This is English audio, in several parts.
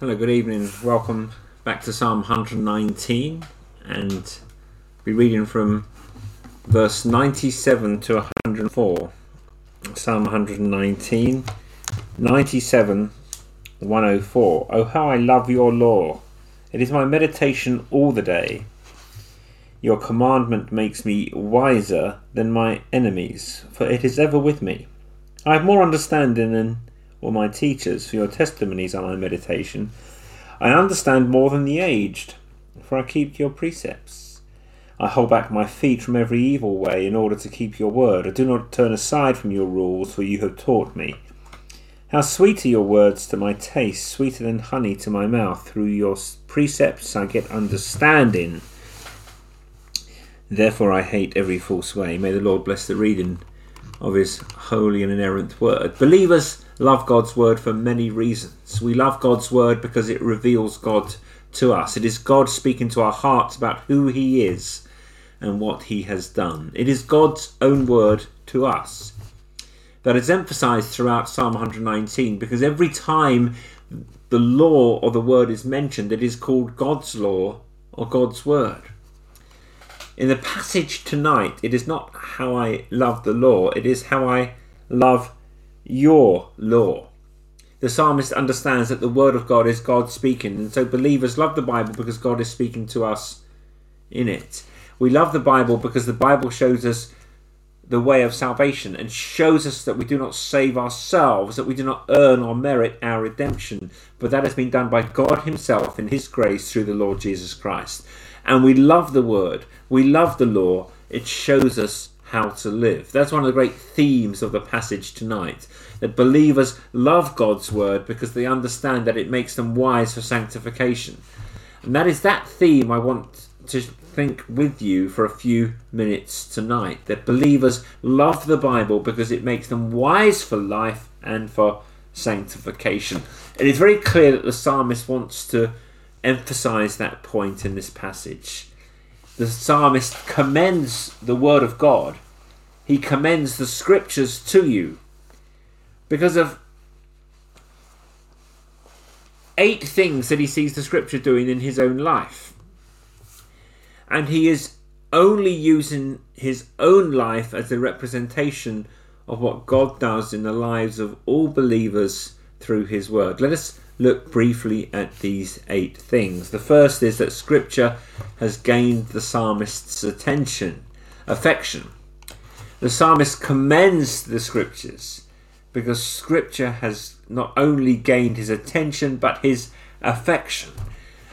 Hello, good evening. Welcome back to Psalm 119, and we're reading from verse 97 to 104. Psalm 119, 97, 104. Oh, how I love your law. It is my meditation all the day. Your commandment makes me wiser than my enemies, for it is ever with me. I have more understanding than all my teachers, for your testimonies are my meditation. I understand more than the aged, for I keep your precepts. I hold back my feet from every evil way in order to keep your word. I do not turn aside from your rules, for you have taught me. How sweet are your words to my taste, sweeter than honey to my mouth. Through your precepts I get understanding. Therefore I hate every false way. May the Lord bless the reading of his holy and inerrant word. Believers love God's word for many reasons. We love God's word because it reveals God to us. It is God speaking to our hearts about who he is and what he has done. It is God's own word to us. That is emphasized throughout Psalm 119 because every time the law or the word is mentioned, it is called God's law or God's word. In the passage tonight, it is not how I love the law, it is how I love your law. The psalmist understands that the word of God is God speaking, and so believers love the Bible because God is speaking to us in it. We love the Bible because the Bible shows us the way of salvation and shows us that we do not save ourselves, that we do not earn or merit our redemption, but that has been done by God himself in his grace through the Lord Jesus Christ. And we love the word, we love the law, it shows us how to live. That's one of the great themes of the passage tonight, that believers love God's word because they understand that it makes them wise for sanctification. And that is that theme I want to think with you for a few minutes tonight, that believers love the Bible because it makes them wise for life and for sanctification. It is very clear that the psalmist wants to emphasize that point in this passage. The psalmist commends the word of God. He commends the scriptures to you because of 8 things that he sees the scripture doing in his own life. And he is only using his own life as a representation of what God does in the lives of all believers through his word. Let us look briefly at these 8 things. The first is that scripture has gained the psalmist's affection. The psalmist commends the scriptures because scripture has not only gained his attention but his affection.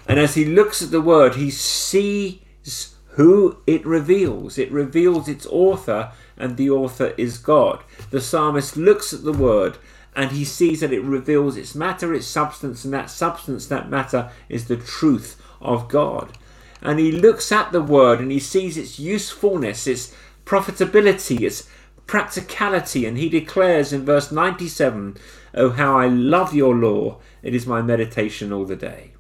And as he looks at the word, he sees who it reveals. It reveals its author, and the author is God. The psalmist looks at the word and he sees that it reveals its matter, its substance, and that substance, that matter, is the truth of God. And he looks at the word and he sees its usefulness, its profitability, its practicality, and he declares in verse 97, "Oh, how I love your law. It is my meditation all the day."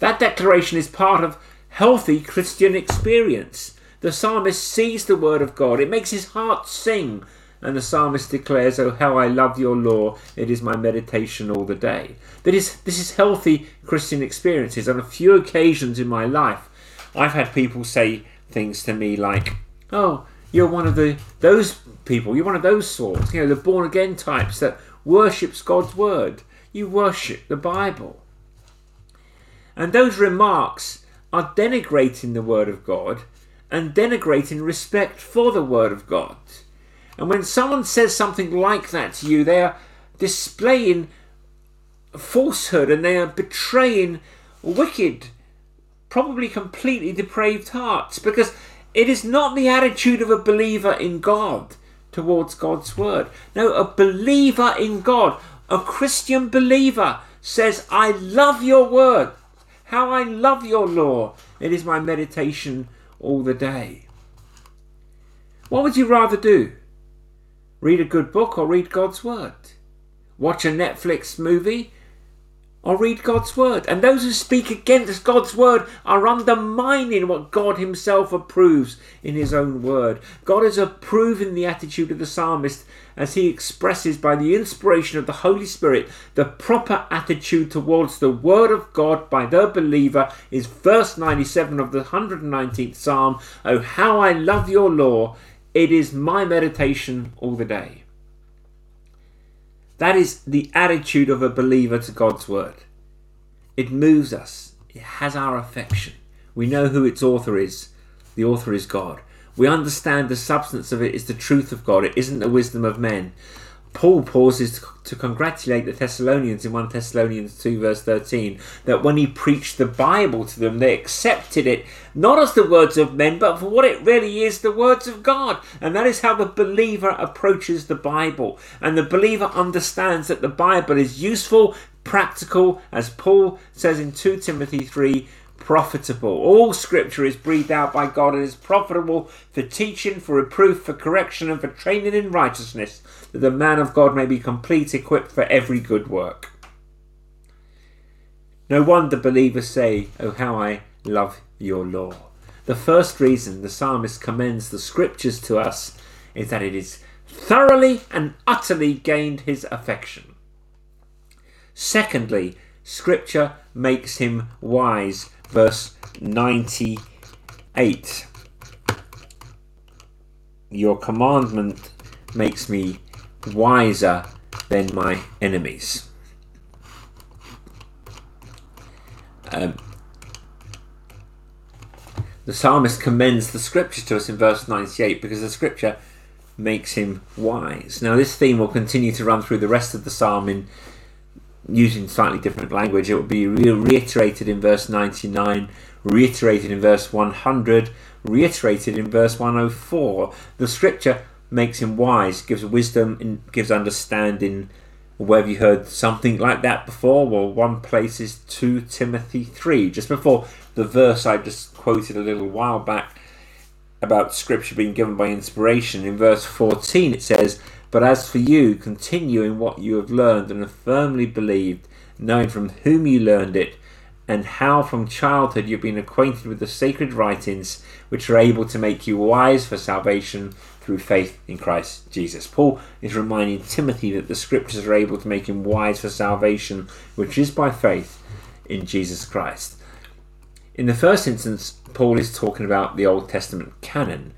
That declaration is part of healthy Christian experience. The psalmist sees the word of God. It makes his heart sing. And the psalmist declares, "Oh, how I love your law. It is my meditation all the day." This is healthy Christian experiences. On a few occasions in my life, I've had people say things to me like, "Oh, you're one of those people. You're one of those sorts. You know, the born-again types that worships God's word. You worship the Bible." And those remarks are denigrating the word of God and denigrating respect for the word of God. And when someone says something like that to you, they are displaying falsehood and they are betraying wicked, probably completely depraved hearts, because it is not the attitude of a believer in God towards God's word. No, a believer in God, a Christian believer, says, "I love your word. How I love your law. It is my meditation all the day." What would you rather do? Read a good book or read God's word? Watch a Netflix movie or read God's word. And those who speak against God's word are undermining what God himself approves in his own word. God is approving the attitude of the psalmist as he expresses by the inspiration of the Holy Spirit the proper attitude towards the word of God by the believer is verse 97 of the 119th Psalm. Oh, how I love your law. It is my meditation all the day. That is the attitude of a believer to God's word. It moves us. It has our affection. We know who its author is. The author is God. We understand the substance of it is the truth of God. It isn't the wisdom of men. Paul pauses to congratulate the Thessalonians in 1 Thessalonians 2 verse 13 that when he preached the Bible to them, they accepted it not as the words of men, but for what it really is, the words of God. And that is how the believer approaches the Bible. And the believer understands that the Bible is useful, practical, as Paul says in 2 Timothy 3, profitable. All scripture is breathed out by God and is profitable for teaching, for reproof, for correction, and for training in righteousness, that the man of God may be complete, equipped for every good work. No wonder believers say, oh, how I love your law. The first reason the psalmist commends the scriptures to us is that it is thoroughly and utterly gained his affection. Secondly, scripture makes him wise. Verse 98. Your commandment makes me wiser than my enemies. The psalmist commends the scripture to us in verse 98 because the scripture makes him wise. Now this theme will continue to run through the rest of the psalm in using slightly different language. It will be reiterated in verse 99, reiterated in verse 100, reiterated in verse 104. The scripture makes him wise, gives wisdom, and gives understanding. Where have you heard something like that before? Well, one place is 2 Timothy 3, just before the verse I just quoted a little while back about scripture being given by inspiration. In verse 14 it says, but as for you, continue in what you have learned and have firmly believed, knowing from whom you learned it, and how from childhood you have been acquainted with the sacred writings, which are able to make you wise for salvation through faith in Christ Jesus. Paul is reminding Timothy that the scriptures are able to make him wise for salvation, which is by faith in Jesus Christ. In the first instance, Paul is talking about the Old Testament canon.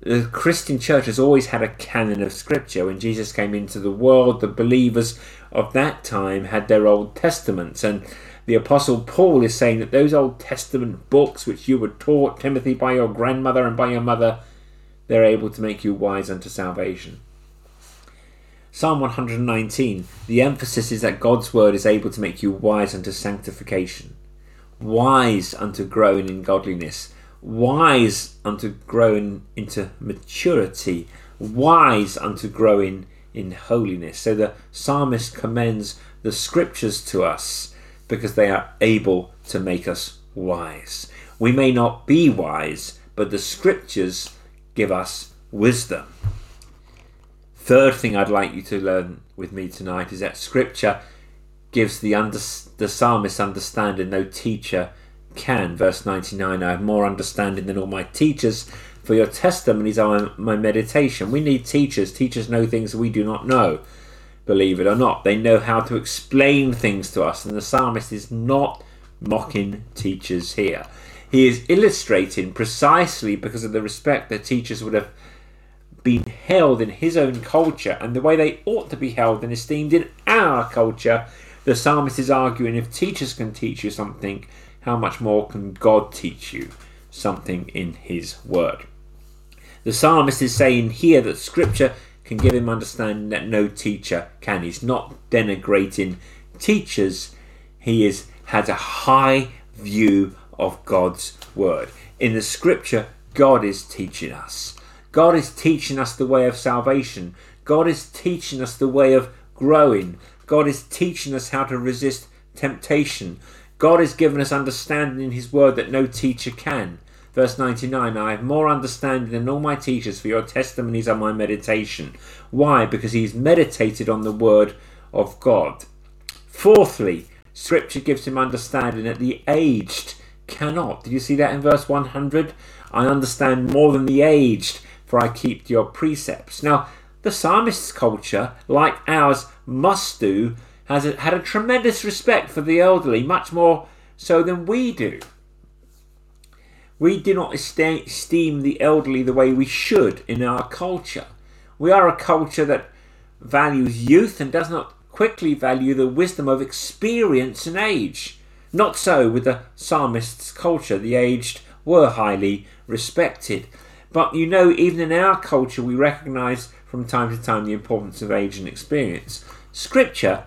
The Christian church has always had a canon of scripture. When Jesus came into the world, the believers of that time had their Old Testaments. And the Apostle Paul is saying that those Old Testament books which you were taught, Timothy, by your grandmother and by your mother, they're able to make you wise unto salvation. Psalm 119, the emphasis is that God's word is able to make you wise unto sanctification, wise unto growing in godliness, wise unto growing into maturity, wise unto growing in holiness. So the psalmist commends the scriptures to us because they are able to make us wise. We may not be wise, but the scriptures give us wisdom. Third thing I'd like you to learn with me tonight is that scripture gives the psalmist understanding no teacher can. Verse 99, I have more understanding than all my teachers, for your testimonies are my meditation. We need teachers. Teachers know things that we do not know, believe it or not. They know how to explain things to us, and the psalmist is not mocking teachers here. He is illustrating precisely because of the respect that teachers would have been held in his own culture and the way they ought to be held and esteemed in our culture. The psalmist is arguing if teachers can teach you something, how much more can God teach you something in his word? The psalmist is saying here that scripture can give him understanding that no teacher can. He's not denigrating teachers. He has a high view of God's word. In the scripture, God is teaching us. God is teaching us the way of salvation. God is teaching us the way of growing. God is teaching us how to resist temptation. God has given us understanding in his word that no teacher can. Verse 99, I have more understanding than all my teachers, for your testimonies are my meditation. Why? Because he's meditated on the word of God. Fourthly, Scripture gives him understanding that the aged cannot. Did you see that in verse 100? I understand more than the aged, for I keep your precepts. Now, the psalmist's culture, like ours must do, had a tremendous respect for the elderly, much more so than we do. We do not esteem the elderly the way we should in our culture. We are a culture that values youth and does not quickly value the wisdom of experience and age. Not so with the psalmist's culture. The aged were highly respected. But you know, even in our culture, we recognize from time to time the importance of age and experience. Scripture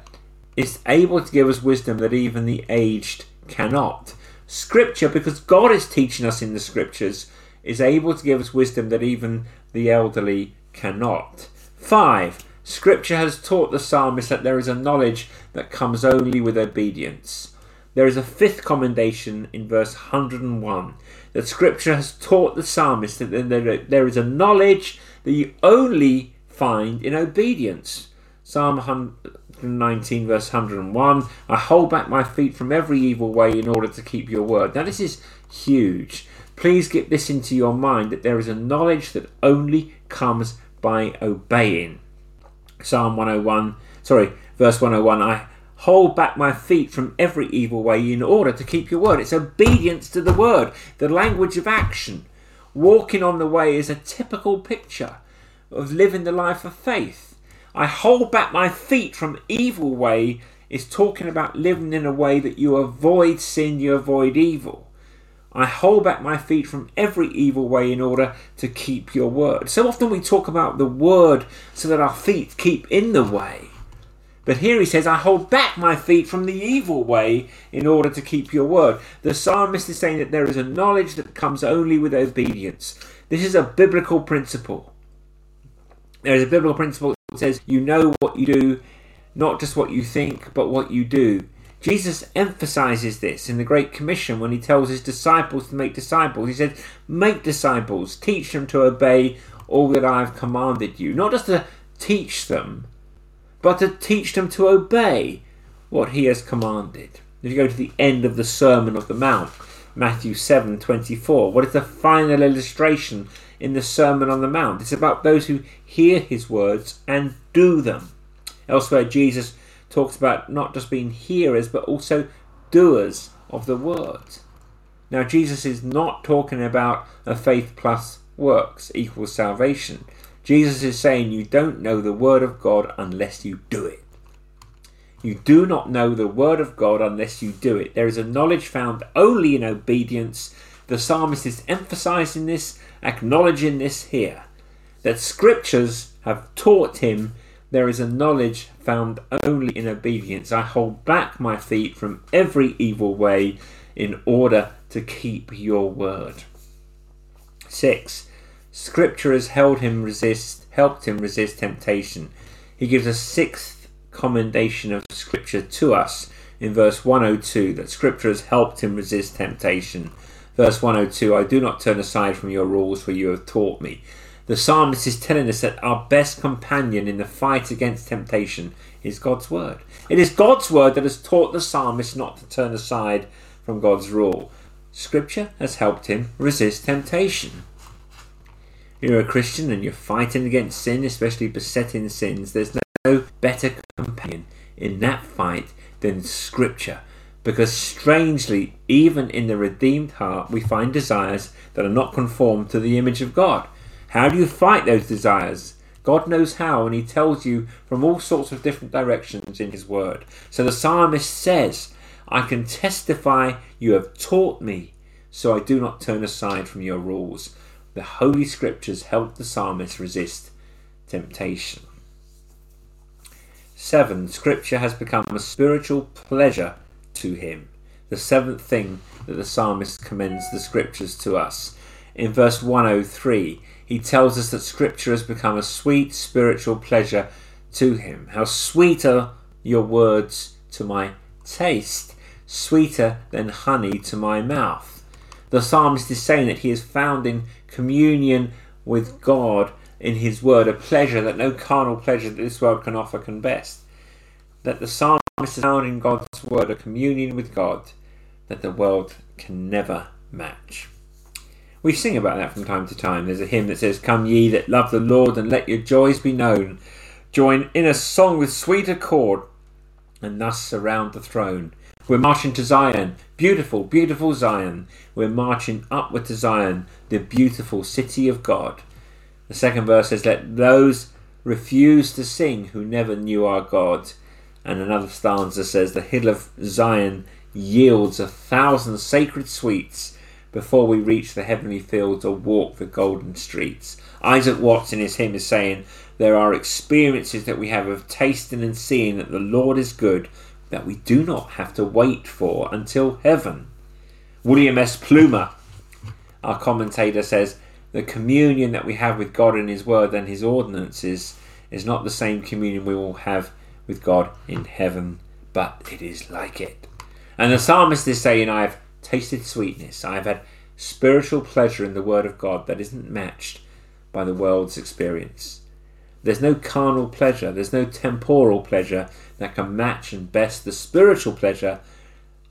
is able to give us wisdom that even the aged cannot. Scripture, because God is teaching us in the Scriptures, is able to give us wisdom that even the elderly cannot. 5. Scripture has taught the psalmist that there is a knowledge that comes only with obedience. There is a fifth commendation in verse 101, that Scripture has taught the psalmist that there is a knowledge that you only find in obedience. Psalm 119 verse 101, I hold back my feet from every evil way in order to keep your word. Now this is huge. Please get this into your mind, that there is a knowledge that only comes by obeying. Verse 101, I hold back my feet from every evil way in order to keep your word. It's obedience to the word, the language of action. Walking on the way is a typical picture of living the life of faith. I hold back my feet from evil way is talking about living in a way that you avoid sin, you avoid evil. I hold back my feet from every evil way in order to keep your word. So often we talk about the word so that our feet keep in the way. But here he says, I hold back my feet from the evil way in order to keep your word. The psalmist is saying that there is a knowledge that comes only with obedience. This is a biblical principle. There is a biblical principle that says you know what you do, not just what you think, but what you do. Jesus emphasizes this in the Great Commission when he tells his disciples to make disciples. He said, make disciples, teach them to obey all that I have commanded you. Not just to teach them, but to teach them to obey what he has commanded. If you go to the end of the Sermon on the Mount, Matthew 7:24, what is the final illustration in the Sermon on the Mount? It's about those who hear his words and do them. Elsewhere, Jesus talks about not just being hearers, but also doers of the word. Now, Jesus is not talking about a faith plus works equals salvation. Jesus is saying you don't know the word of God unless you do it. You do not know the word of God unless you do it. There is a knowledge found only in obedience. The psalmist is emphasizing this, acknowledging this here, that Scriptures have taught him there is a knowledge found only in obedience. I hold back my feet from every evil way in order to keep your word. 6. Scripture has helped him resist temptation. He gives a sixth commendation of Scripture to us in verse 102, that Scripture has helped him resist temptation. Verse 102, I do not turn aside from your rules, for you have taught me. The psalmist is telling us that our best companion in the fight against temptation is God's word. It is God's word that has taught the psalmist not to turn aside from God's rule. Scripture has helped him resist temptation. You're a Christian and you're fighting against sin, especially besetting sins. There's no better companion in that fight than Scripture. Because strangely, even in the redeemed heart, we find desires that are not conformed to the image of God. How do you fight those desires? God knows how, and he tells you from all sorts of different directions in his word. So the psalmist says, I can testify you have taught me, so I do not turn aside from your rules. The Holy Scriptures help the psalmist resist temptation. 7. Scripture has become a spiritual pleasure to him. The seventh thing that the psalmist commends the Scriptures to us. In verse 103, he tells us that Scripture has become a sweet spiritual pleasure to him. How sweet are your words to my taste, sweeter than honey to my mouth. The psalmist is saying that he has found in communion with God in his word a pleasure that no carnal pleasure that this world can offer can best. That the psalmist promises found in God's word, a communion with God that the world can never match. We sing about that from time to time. There's a hymn that says, "Come ye that love the Lord, and let your joys be known. Join in a song with sweet accord, and thus surround the throne." We're marching to Zion, beautiful, beautiful Zion. We're marching upward to Zion, the beautiful city of God. The second verse says, "Let those refuse to sing who never knew our God." And another stanza says, "The hill of Zion yields 1,000 sacred sweets before we reach the heavenly fields or walk the golden streets." Isaac Watts in his hymn is saying, there are experiences that we have of tasting and seeing that the Lord is good, that we do not have to wait for until heaven. William S. Plumer, our commentator, says, the communion that we have with God in his word and his ordinances is not the same communion we will have with God in heaven, but it is like it. And the psalmist is saying, I have tasted sweetness. I have had spiritual pleasure in the word of God that isn't matched by the world's experience. There's no carnal pleasure, there's no temporal pleasure that can match and best the spiritual pleasure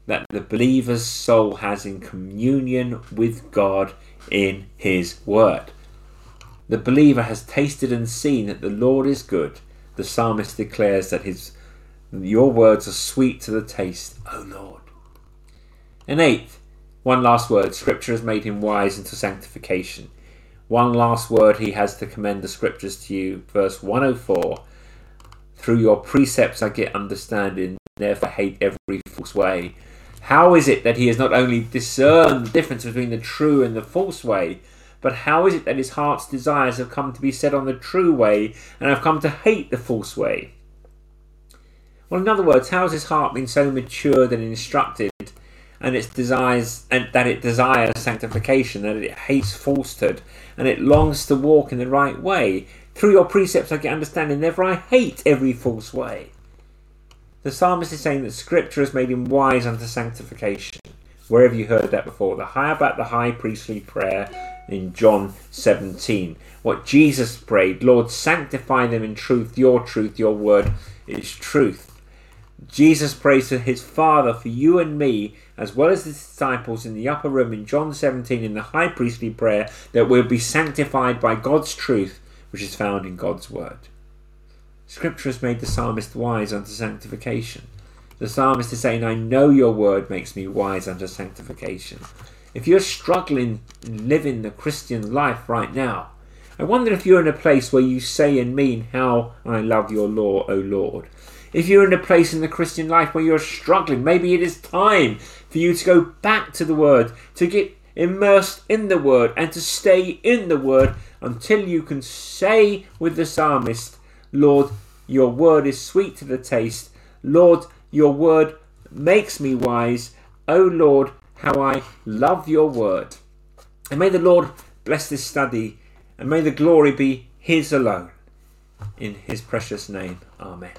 that the believer's soul has in communion with God in his word. The believer has tasted and seen that the Lord is good. The psalmist declares that your words are sweet to the taste, O Lord. And eighth, one last word, Scripture has made him wise unto sanctification. One last word he has to commend the Scriptures to you. Verse 104, through your precepts I get understanding, therefore I hate every false way. How is it that he has not only discerned the difference between the true and the false way, but how is it that his heart's desires have come to be set on the true way and have come to hate the false way? Well, in other words, how has his heart been so matured and instructed and its desires, and that it desires sanctification, that it hates falsehood, and it longs to walk in the right way? Through your precepts I get understanding, therefore I hate every false way. The psalmist is saying that Scripture has made him wise unto sanctification. Where have you heard that before? About the high priestly prayer in John 17. What Jesus prayed, Lord, sanctify them in truth, your word is truth. Jesus prays to his Father for you and me, as well as the disciples in the upper room in John 17 in the high priestly prayer, that we'll be sanctified by God's truth, which is found in God's word. Scripture has made the psalmist wise unto sanctification. The psalmist is saying, I know your word makes me wise unto sanctification. If you're struggling living the Christian life right now, I wonder if you're in a place where you say and mean, how I love your law, O Lord. If you're in a place in the Christian life where you're struggling, maybe it is time for you to go back to the Word, to get immersed in the Word and to stay in the Word until you can say with the psalmist, Lord, your Word is sweet to the taste. Lord, your Word makes me wise. O Lord, how I love your Word. And may the Lord bless this study and may the glory be his alone. In his precious name, Amen.